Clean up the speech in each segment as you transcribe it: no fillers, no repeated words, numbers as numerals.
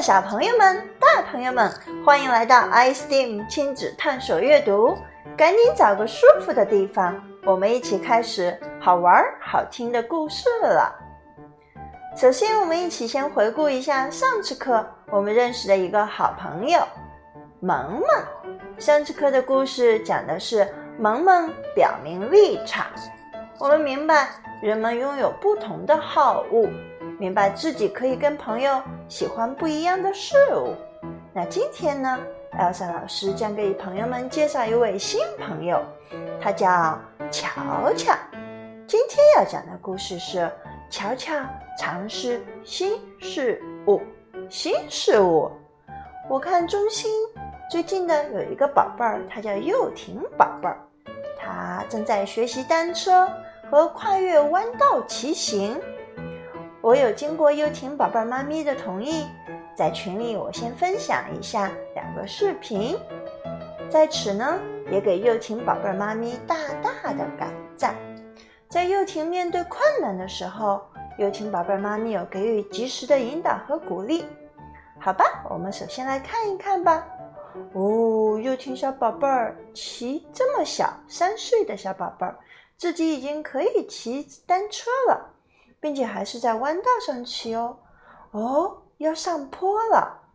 的小朋友们、大朋友们，欢迎来到 iSteam 亲子探索阅读。赶紧找个舒服的地方，我们一起开始好玩好听的故事了。首先，我们一起先回顾一下上次课我们认识的一个好朋友萌萌。上次课的故事讲的是萌萌表明立场。我们明白人们拥有不同的好恶，明白自己可以跟朋友喜欢不一样的事物。那今天呢， Elsa 老师将给朋友们介绍一位新朋友，他叫乔乔。今天要讲的故事是乔乔尝试新事物。新事物，我看中心最近呢有一个宝贝儿，他叫幼婷宝贝儿，他正在学习单车和跨越弯道骑行。我有经过幼婷宝贝妈咪的同意，在群里我先分享一下两个视频，在此呢也给幼婷宝贝妈咪大大的感赞。在幼婷面对困难的时候，幼婷宝贝妈咪有给予及时的引导和鼓励。好吧，我们首先来看一看吧。幼婷小宝贝儿骑这么小，3岁的小宝贝儿自己已经可以骑单车了，并且还是在弯道上骑哦。要上坡了。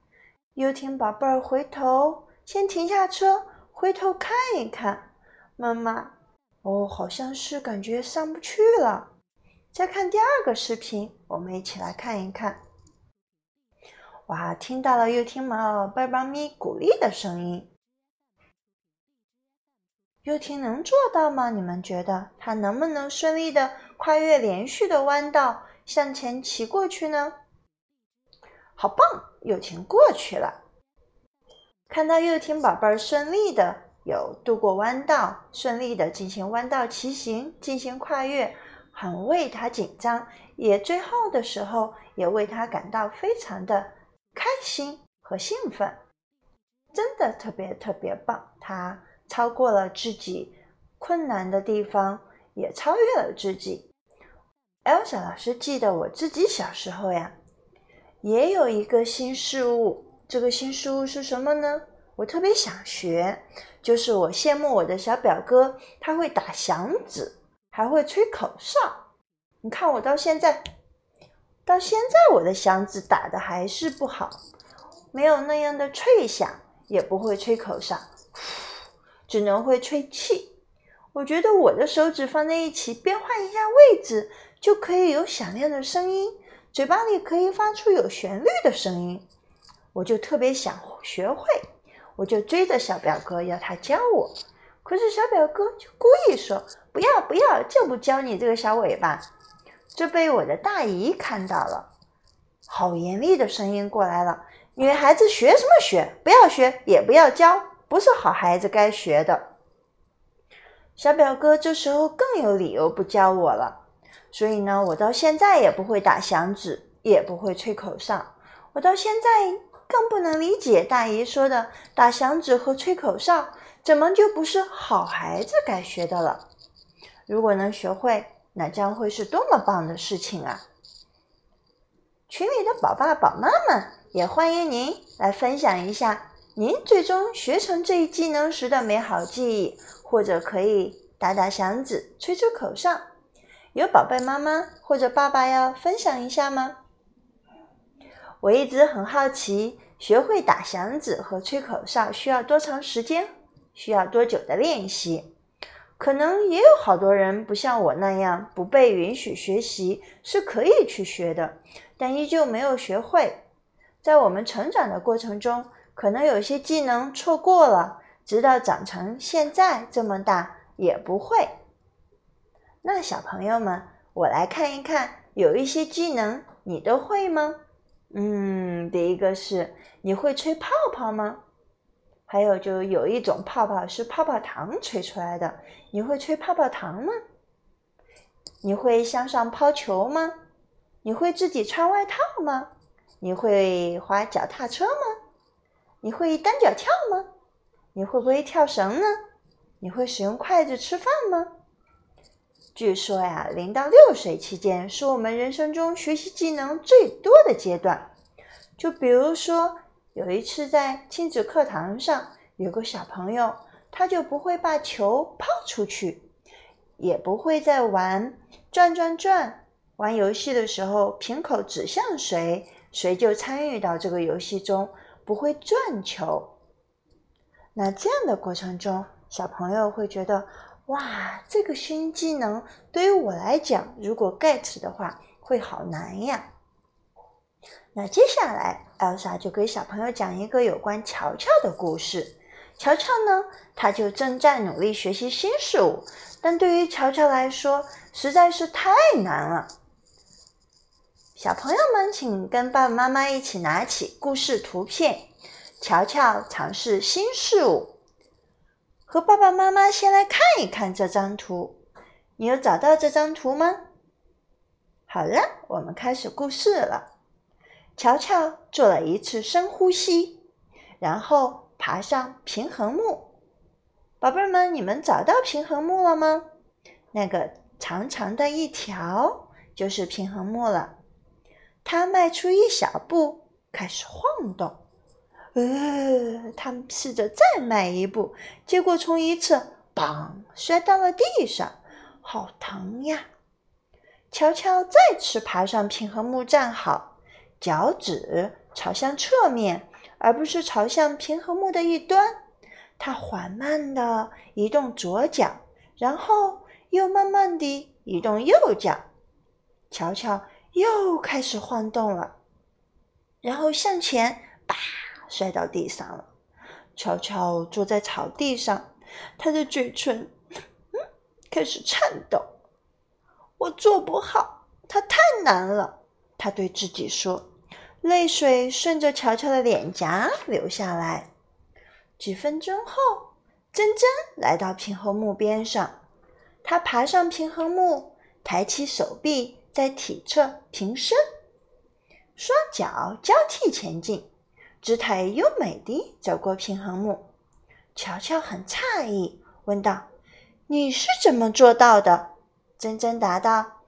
幼婷宝贝儿回头，先停下车，回头看一看。妈妈，好像是感觉上不去了。再看第二个视频，我们一起来看一看。听到了幼婷宝贝妈咪鼓励的声音。幼婷能做到吗？你们觉得她能不能顺利的跨越连续的弯道向前骑过去呢？好棒，幼婷过去了。看到幼婷宝贝顺利的有渡过弯道，顺利的进行弯道骑行，进行跨越，很为她紧张，也最后的时候也为她感到非常的开心和兴奋，真的特别特别棒。她超过了自己困难的地方，也超越了自己。Elsa 老师记得我自己小时候呀，也有一个新事物，这个新事物是什么呢？我特别想学，就是我羡慕我的小表哥，他会打响指，还会吹口哨。你看我到现在我的响指打的还是不好，没有那样的脆响，也不会吹口哨，只能会吹气。我觉得我的手指放在一起，变换一下位置，就可以有响亮的声音，嘴巴里可以发出有旋律的声音。我就特别想学会，我就追着小表哥要他教我。可是小表哥就故意说，不要不要，就不教你这个小尾巴。这被我的大姨看到了，好严厉的声音过来了，女孩子学什么学，不要学也不要教，不是好孩子该学的。小表哥这时候更有理由不教我了，所以呢，我到现在也不会打响指，也不会吹口哨。我到现在更不能理解大姨说的打响指和吹口哨怎么就不是好孩子该学的了。如果能学会，那将会是多么棒的事情啊！群里的宝爸宝妈们也欢迎您来分享一下您最终学成这一技能时的美好记忆，或者可以打响指，吹吹口哨。有宝贝妈妈或者爸爸要分享一下吗？我一直很好奇，学会打响指和吹口哨需要多长时间，需要多久的练习。可能也有好多人不像我那样不被允许学习，是可以去学的，但依旧没有学会。在我们成长的过程中，可能有些技能错过了，直到长成现在这么大也不会。那小朋友们，我来看一看有一些技能你都会吗？第一个是，你会吹泡泡吗？还有就有一种泡泡是泡泡糖吹出来的，你会吹泡泡糖吗？你会向上抛球吗？你会自己穿外套吗？你会滑脚踏车吗？你会单脚跳吗？你会不会跳绳呢？你会使用筷子吃饭吗？据说呀，0到6岁期间是我们人生中学习技能最多的阶段。就比如说有一次在亲子课堂上，有个小朋友他就不会把球抛出去，也不会在玩转转转玩游戏的时候瓶口指向谁，谁就参与到这个游戏中，不会转球。那这样的过程中，小朋友会觉得，哇，这个新技能对于我来讲，如果 get 的话会好难呀。那接下来 Elsa 就给小朋友讲一个有关乔乔的故事。乔乔呢，他就正在努力学习新事物，但对于乔乔来说实在是太难了。小朋友们请跟爸爸妈妈一起拿起故事图片，乔乔尝试新事物。和爸爸妈妈先来看一看这张图，你有找到这张图吗？好了，我们开始故事了。乔乔做了一次深呼吸，然后爬上平衡木。宝贝们，你们找到平衡木了吗？那个长长的一条就是平衡木了。他迈出一小步，开始晃动。他试着再迈一步，结果从一侧砰摔到了地上，好疼呀。乔乔再次爬上平衡木站好，脚趾朝向侧面，而不是朝向平衡木的一端。他缓慢地移动左脚，然后又慢慢地移动右脚。乔乔又开始晃动了，然后向前啪摔到地上了。乔乔坐在草地上，他的嘴唇开始颤抖。我做不好，它太难了，他对自己说，泪水顺着乔乔的脸颊流下来。几分钟后，珍珍来到平衡木边上，他爬上平衡木，抬起手臂，在体侧平伸，双脚交替前进，姿态优美地走过平衡木。乔乔很诧异，问道，你是怎么做到的？珍珍答道，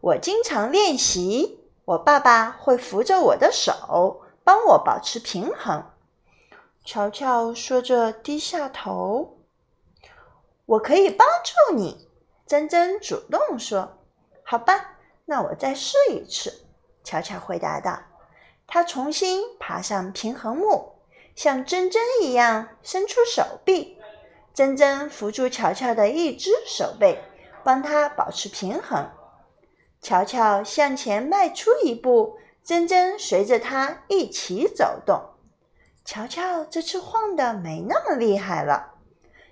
我经常练习，我爸爸会扶着我的手，帮我保持平衡。乔乔说着低下头。我可以帮助你，珍珍主动说。好吧，那我再试一次，乔乔回答道。他重新爬上平衡木，像珍珍一样伸出手臂。珍珍扶住乔乔的一只手背，帮他保持平衡。乔乔向前迈出一步，珍珍随着他一起走动。乔乔这次晃得没那么厉害了，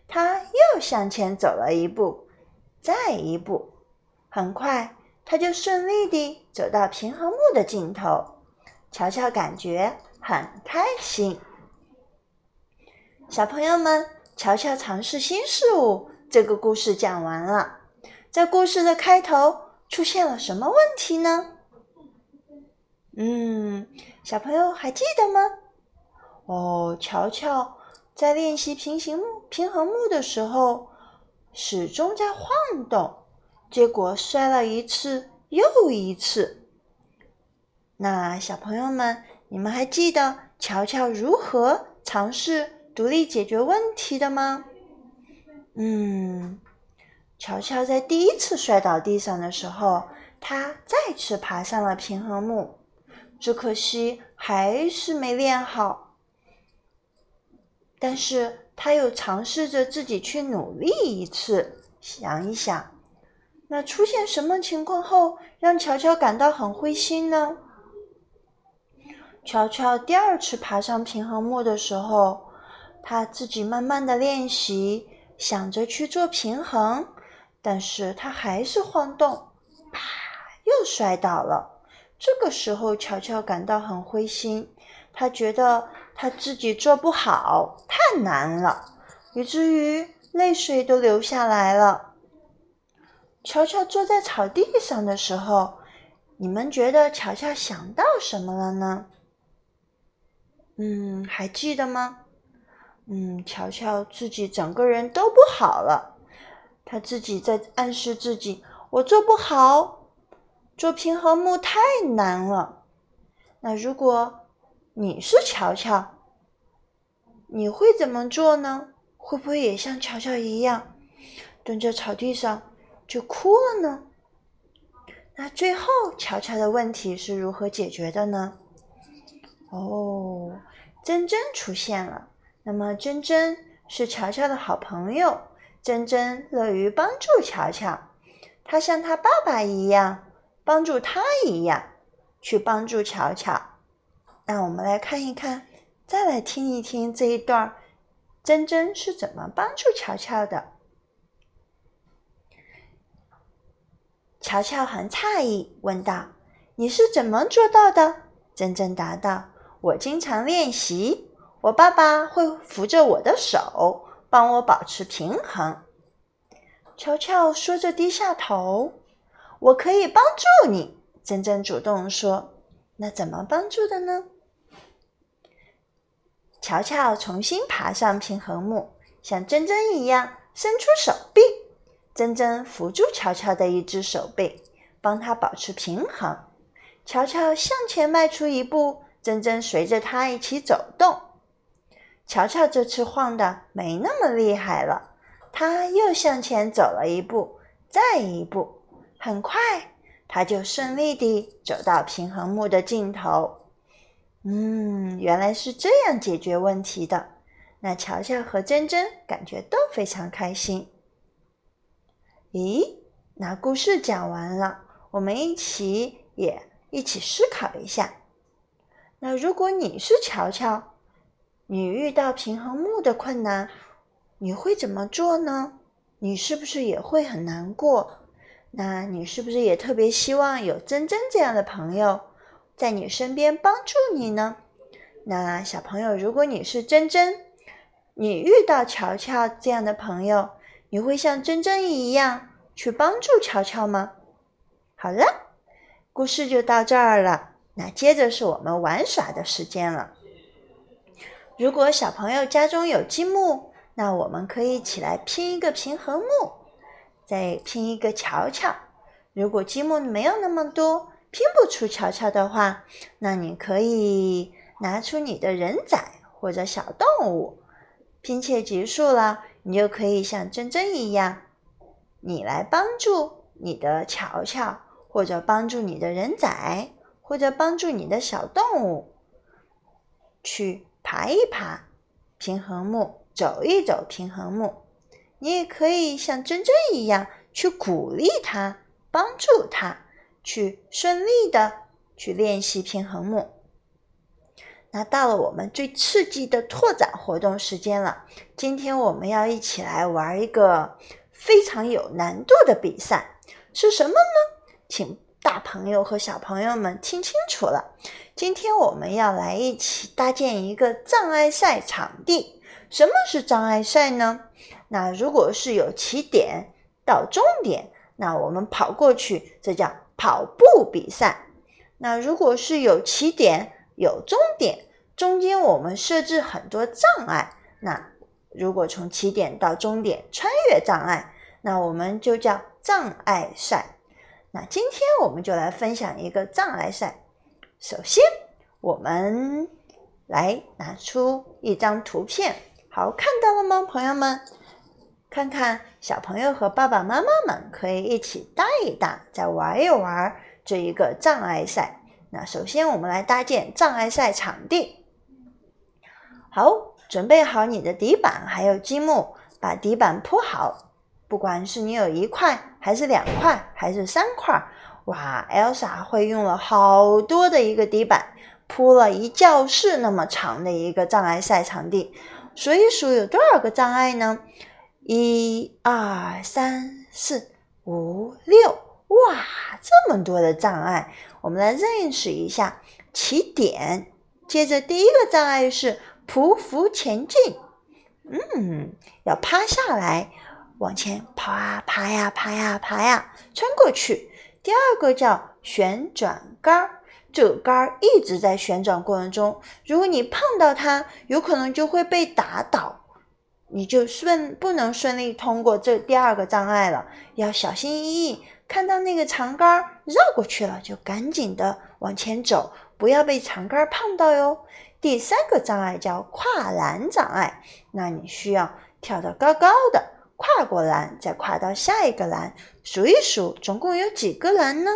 他又向前走了一步，再一步。很快，他就顺利地走到平衡木的尽头。乔乔感觉很开心。小朋友们，乔乔尝试新事物这个故事讲完了。在故事的开头出现了什么问题呢？小朋友还记得吗？乔乔在练习平衡木的时候，始终在晃动，结果摔了一次又一次。那小朋友们，你们还记得乔乔如何尝试独立解决问题的吗？乔乔在第一次摔倒地上的时候，他再次爬上了平衡木，只可惜还是没练好。但是他又尝试着自己去努力一次，想一想，那出现什么情况后让乔乔感到很灰心呢？乔乔第二次爬上平衡木的时候，他自己慢慢的练习，想着去做平衡，但是他还是晃动，啪，又摔倒了。这个时候乔乔感到很灰心，他觉得他自己做不好，太难了，以至于泪水都流下来了。乔乔坐在草地上的时候，你们觉得乔乔想到什么了呢？还记得吗？乔乔自己整个人都不好了，他自己在暗示自己，我做不好，做平衡木太难了。那如果你是乔乔，你会怎么做呢？会不会也像乔乔一样蹲在草地上就哭了呢？那最后乔乔的问题是如何解决的呢？哦，珍珍出现了。那么珍珍是乔乔的好朋友，珍珍乐于帮助乔乔，她像她爸爸一样帮助她一样去帮助乔乔。那我们来看一看，再来听一听这一段珍珍是怎么帮助乔乔的。乔乔很诧异，问道：“你是怎么做到的？”珍珍答道：“我经常练习，我爸爸会扶着我的手，帮我保持平衡。”乔乔说着低下头。我可以帮助你，珍珍主动说。那怎么帮助的呢？乔乔重新爬上平衡木，像珍珍一样伸出手臂。珍珍扶住乔乔的一只手臂，帮他保持平衡。乔乔向前迈出一步，珍珍随着他一起走动。乔乔这次晃得没那么厉害了，他又向前走了一步，再一步。很快，他就顺利地走到平衡木的尽头。原来是这样解决问题的。那乔乔和珍珍感觉都非常开心。咦，那故事讲完了，我们一起思考一下。那如果你是乔乔，你遇到平衡木的困难，你会怎么做呢？你是不是也会很难过？那你是不是也特别希望有珍珍这样的朋友在你身边帮助你呢？那小朋友，如果你是珍珍，你遇到乔乔这样的朋友，你会像珍珍一样去帮助乔乔吗？好了，故事就到这儿了。那接着是我们玩耍的时间了。如果小朋友家中有积木，那我们可以一起来拼一个平衡木，再拼一个乔乔。如果积木没有那么多，拼不出乔乔的话，那你可以拿出你的人仔或者小动物，拼凑结束了，你就可以像珍珍一样，你来帮助你的乔乔，或者帮助你的人仔，或者帮助你的小动物，去爬一爬平衡木，走一走平衡木。你也可以像珍珍一样去鼓励他，帮助他去顺利的去练习平衡木。那到了我们最刺激的拓展活动时间了，今天我们要一起来玩一个非常有难度的比赛，是什么呢？请大朋友和小朋友们听清楚了，今天我们要来一起搭建一个障碍赛场地。什么是障碍赛呢？那如果是有起点到终点，那我们跑过去，这叫跑步比赛。那如果是有起点有终点，中间我们设置很多障碍，那如果从起点到终点穿越障碍，那我们就叫障碍赛。那今天我们就来分享一个障碍赛。首先我们来拿出一张图片。好，看到了吗，朋友们？看看小朋友和爸爸妈妈们可以一起搭一搭，再玩一玩这一个障碍赛。那首先我们来搭建障碍赛场地。好，准备好你的底板还有积木，把底板铺好。不管是你有一块还是两块还是三块，哇， Elsa 会用了好多的一个底板，铺了一教室那么长的一个障碍赛场地。数一数有多少个障碍呢？1、2、3、4、5、6，哇，这么多的障碍。我们来认识一下起点，接着第一个障碍是匍匐前进。要趴下来往前跑啊，爬呀爬呀爬呀，穿过去。第二个叫旋转杆，这个杆一直在旋转过程中，如果你碰到它，有可能就会被打倒，你就不能顺利通过这第二个障碍了，要小心翼翼。看到那个长杆绕过去了，就赶紧的往前走，不要被长杆碰到哟。第三个障碍叫跨栏障碍，那你需要跳得高高的，跨过栏，再跨到下一个栏，数一数总共有几个栏呢？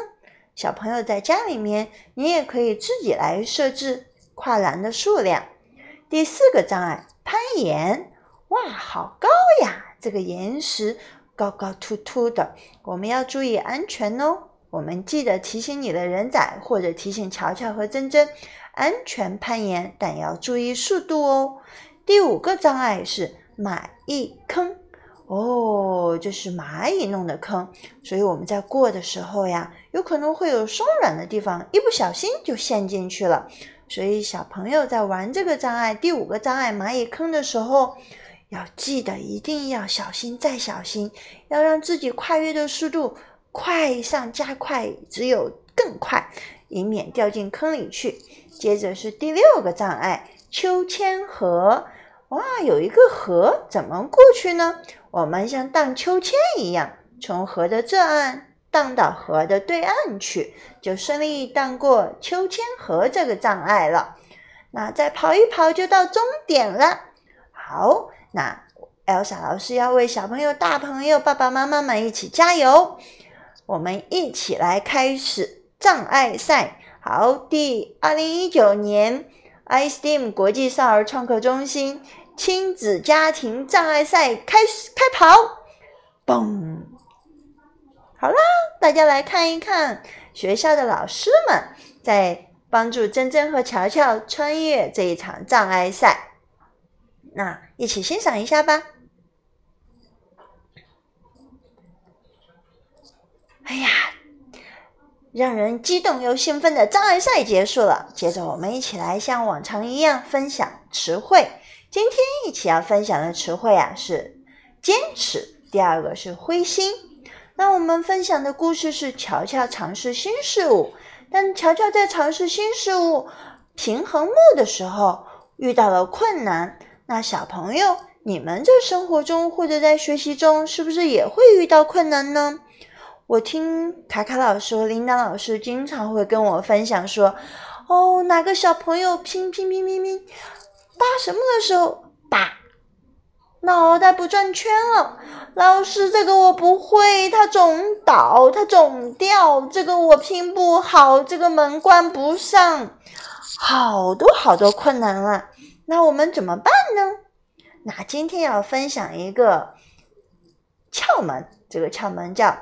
小朋友在家里面，你也可以自己来设置跨栏的数量。第四个障碍，攀岩。哇，好高呀，这个岩石高高凸凸的，我们要注意安全哦。我们记得提醒你的人仔，或者提醒乔乔和珍珍安全攀岩，但要注意速度哦。第五个障碍是蚂蚁坑。哦，这是蚂蚁弄的坑，所以我们在过的时候呀，有可能会有松软的地方，一不小心就陷进去了。所以小朋友在玩这个障碍，第五个障碍蚂蚁坑的时候，要记得一定要小心再小心，要让自己跨越的速度快上加快，只有更快，以免掉进坑里去。接着是第六个障碍，秋千河。哇，有一个河，怎么过去呢？我们像荡秋千一样，从河的这岸荡到河的对岸去，就顺利荡过秋千河这个障碍了。那再跑一跑就到终点了。好，那 Elsa 老师要为小朋友、大朋友、爸爸妈妈们一起加油，我们一起来开始障碍赛。好，第2019年iSteam 国际少儿创客中心亲子家庭障碍赛开跑，嘣！好啦，大家来看一看学校的老师们在帮助珍珍和乔乔穿越这一场障碍赛，那一起欣赏一下吧。哎呀，让人激动又兴奋的障碍赛结束了，接着我们一起来像往常一样分享词汇。今天一起要分享的词汇啊是坚持，第二个是灰心。那我们分享的故事是乔乔尝试新事物，但乔乔在尝试新事物平衡木的时候遇到了困难。那小朋友，你们在生活中或者在学习中是不是也会遇到困难呢？我听卡卡老师和琳达老师经常会跟我分享说，哦，哪个小朋友拼搭什么的时候，吧，脑袋不转圈了，老师这个我不会，他总倒，他总掉，这个我拼不好，这个门关不上，好多困难啊，那我们怎么办呢？那今天要分享一个窍门，这个窍门叫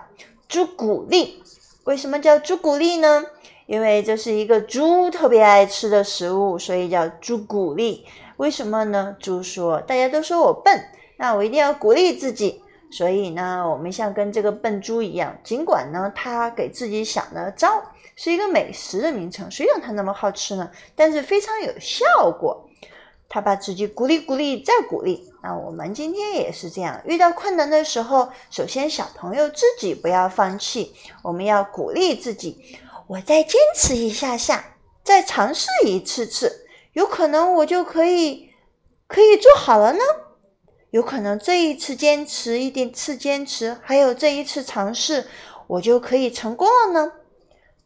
朱古力。为什么叫朱古力呢？因为这是一个猪特别爱吃的食物，所以叫朱古力。为什么呢？猪说大家都说我笨，那我一定要鼓励自己，所以呢我们像跟这个笨猪一样，尽管呢他给自己想的招是一个美食的名称，谁让他那么好吃呢，但是非常有效果，他把自己鼓励。那我们今天也是这样，遇到困难的时候，首先小朋友自己不要放弃，我们要鼓励自己，我再坚持一下下，再尝试一次次，有可能我就可以做好了呢，有可能这一次坚持，还有这一次尝试，我就可以成功了呢。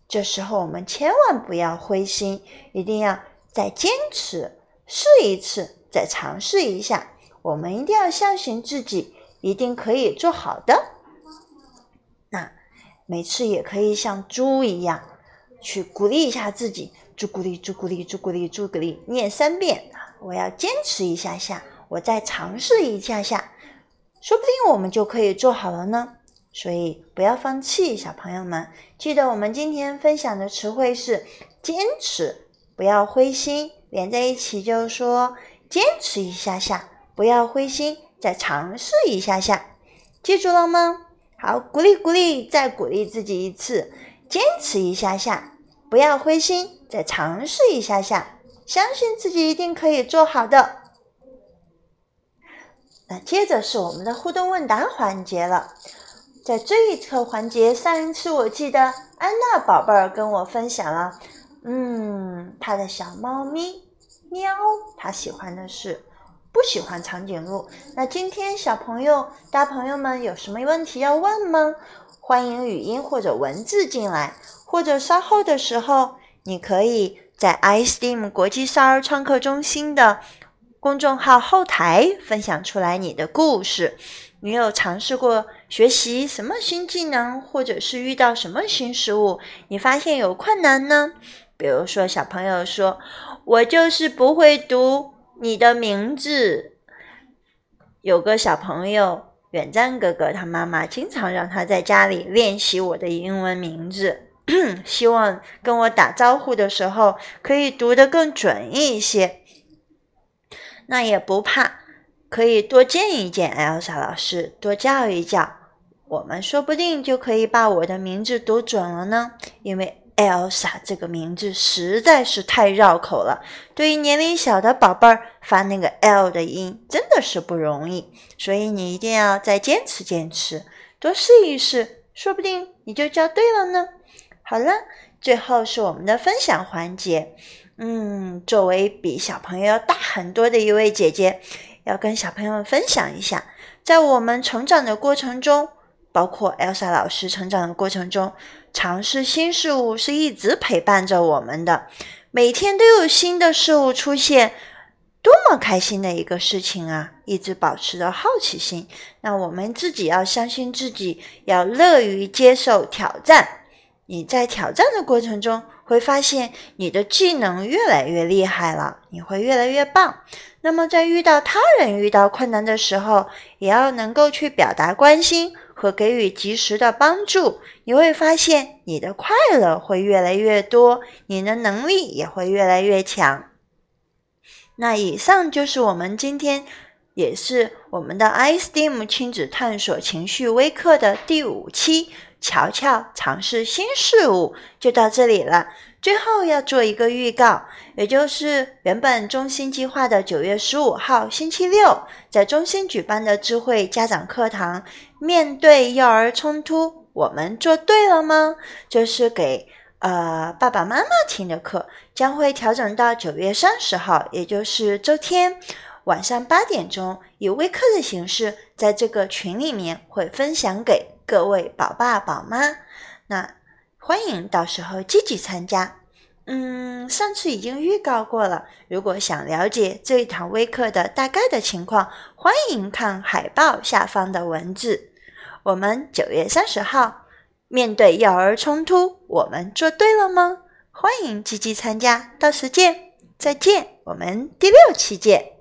这时候我们千万不要灰心，一定要再坚持，试一次，再尝试一下，我们一定要相信自己，一定可以做好的。那每次也可以像猪一样去鼓励一下自己，朱古力，念3遍，我要坚持一下下，我再尝试一下下，说不定我们就可以做好了呢。所以不要放弃，小朋友们，记得我们今天分享的词汇是坚持，不要灰心，连在一起就说坚持一下下，不要灰心，再尝试一下下，记住了吗？好，鼓励，再鼓励自己一次，坚持一下下，不要灰心，再尝试一下下，相信自己一定可以做好的。那接着是我们的互动问答环节了，在这一个环节，上一次我记得安娜宝贝儿跟我分享了他的小猫咪喵，他不喜欢长颈鹿。那今天小朋友、大朋友们有什么问题要问吗？欢迎语音或者文字进来，或者稍后的时候你可以在 iSteam 国际少儿创客中心的公众号后台分享出来你的故事。你有尝试过学习什么新技能，或者是遇到什么新事物，你发现有困难呢？比如说小朋友说，我就是不会读你的名字。有个小朋友远赞哥哥，他妈妈经常让他在家里练习我的英文名字，希望跟我打招呼的时候可以读得更准一些。那也不怕，可以多见一见 Elsa 老师，多叫一叫，我们说不定就可以把我的名字读准了呢。因为 Elsa 这个名字实在是太绕口了，对于年龄小的宝贝儿发那个 L 的音真的是不容易，所以你一定要再坚持坚持，多试一试，说不定你就叫对了呢。好了，最后是我们的分享环节。作为比小朋友大很多的一位姐姐，要跟小朋友分享一下，在我们成长的过程中，包括 Elsa 老师成长的过程中，尝试新事物是一直陪伴着我们的，每天都有新的事物出现，多么开心的一个事情啊！一直保持着好奇心，那我们自己要相信自己，要乐于接受挑战。你在挑战的过程中会发现你的技能越来越厉害了，你会越来越棒。那么在遇到他人遇到困难的时候，也要能够去表达关心和给予及时的帮助，你会发现你的快乐会越来越多，你的能力也会越来越强。那以上就是我们今天也是我们的 iSteam 亲子探索情绪微课的第5期，乔乔尝试新事物就到这里了。最后要做一个预告，也就是原本中心计划的9月15号星期六，在中心举办的智慧家长课堂，面对幼儿冲突，我们做对了吗？就是给爸爸妈妈听的课，将会调整到9月30号，也就是周天晚上8点钟，以微课的形式在这个群里面会分享给各位宝爸宝妈，那欢迎到时候积极参加。上次已经预告过了，如果想了解这一堂微课的大概的情况，欢迎看海报下方的文字。我们9月30号面对幼儿冲突，我们做对了吗？欢迎积极参加，到时见，再见，我们第6期见。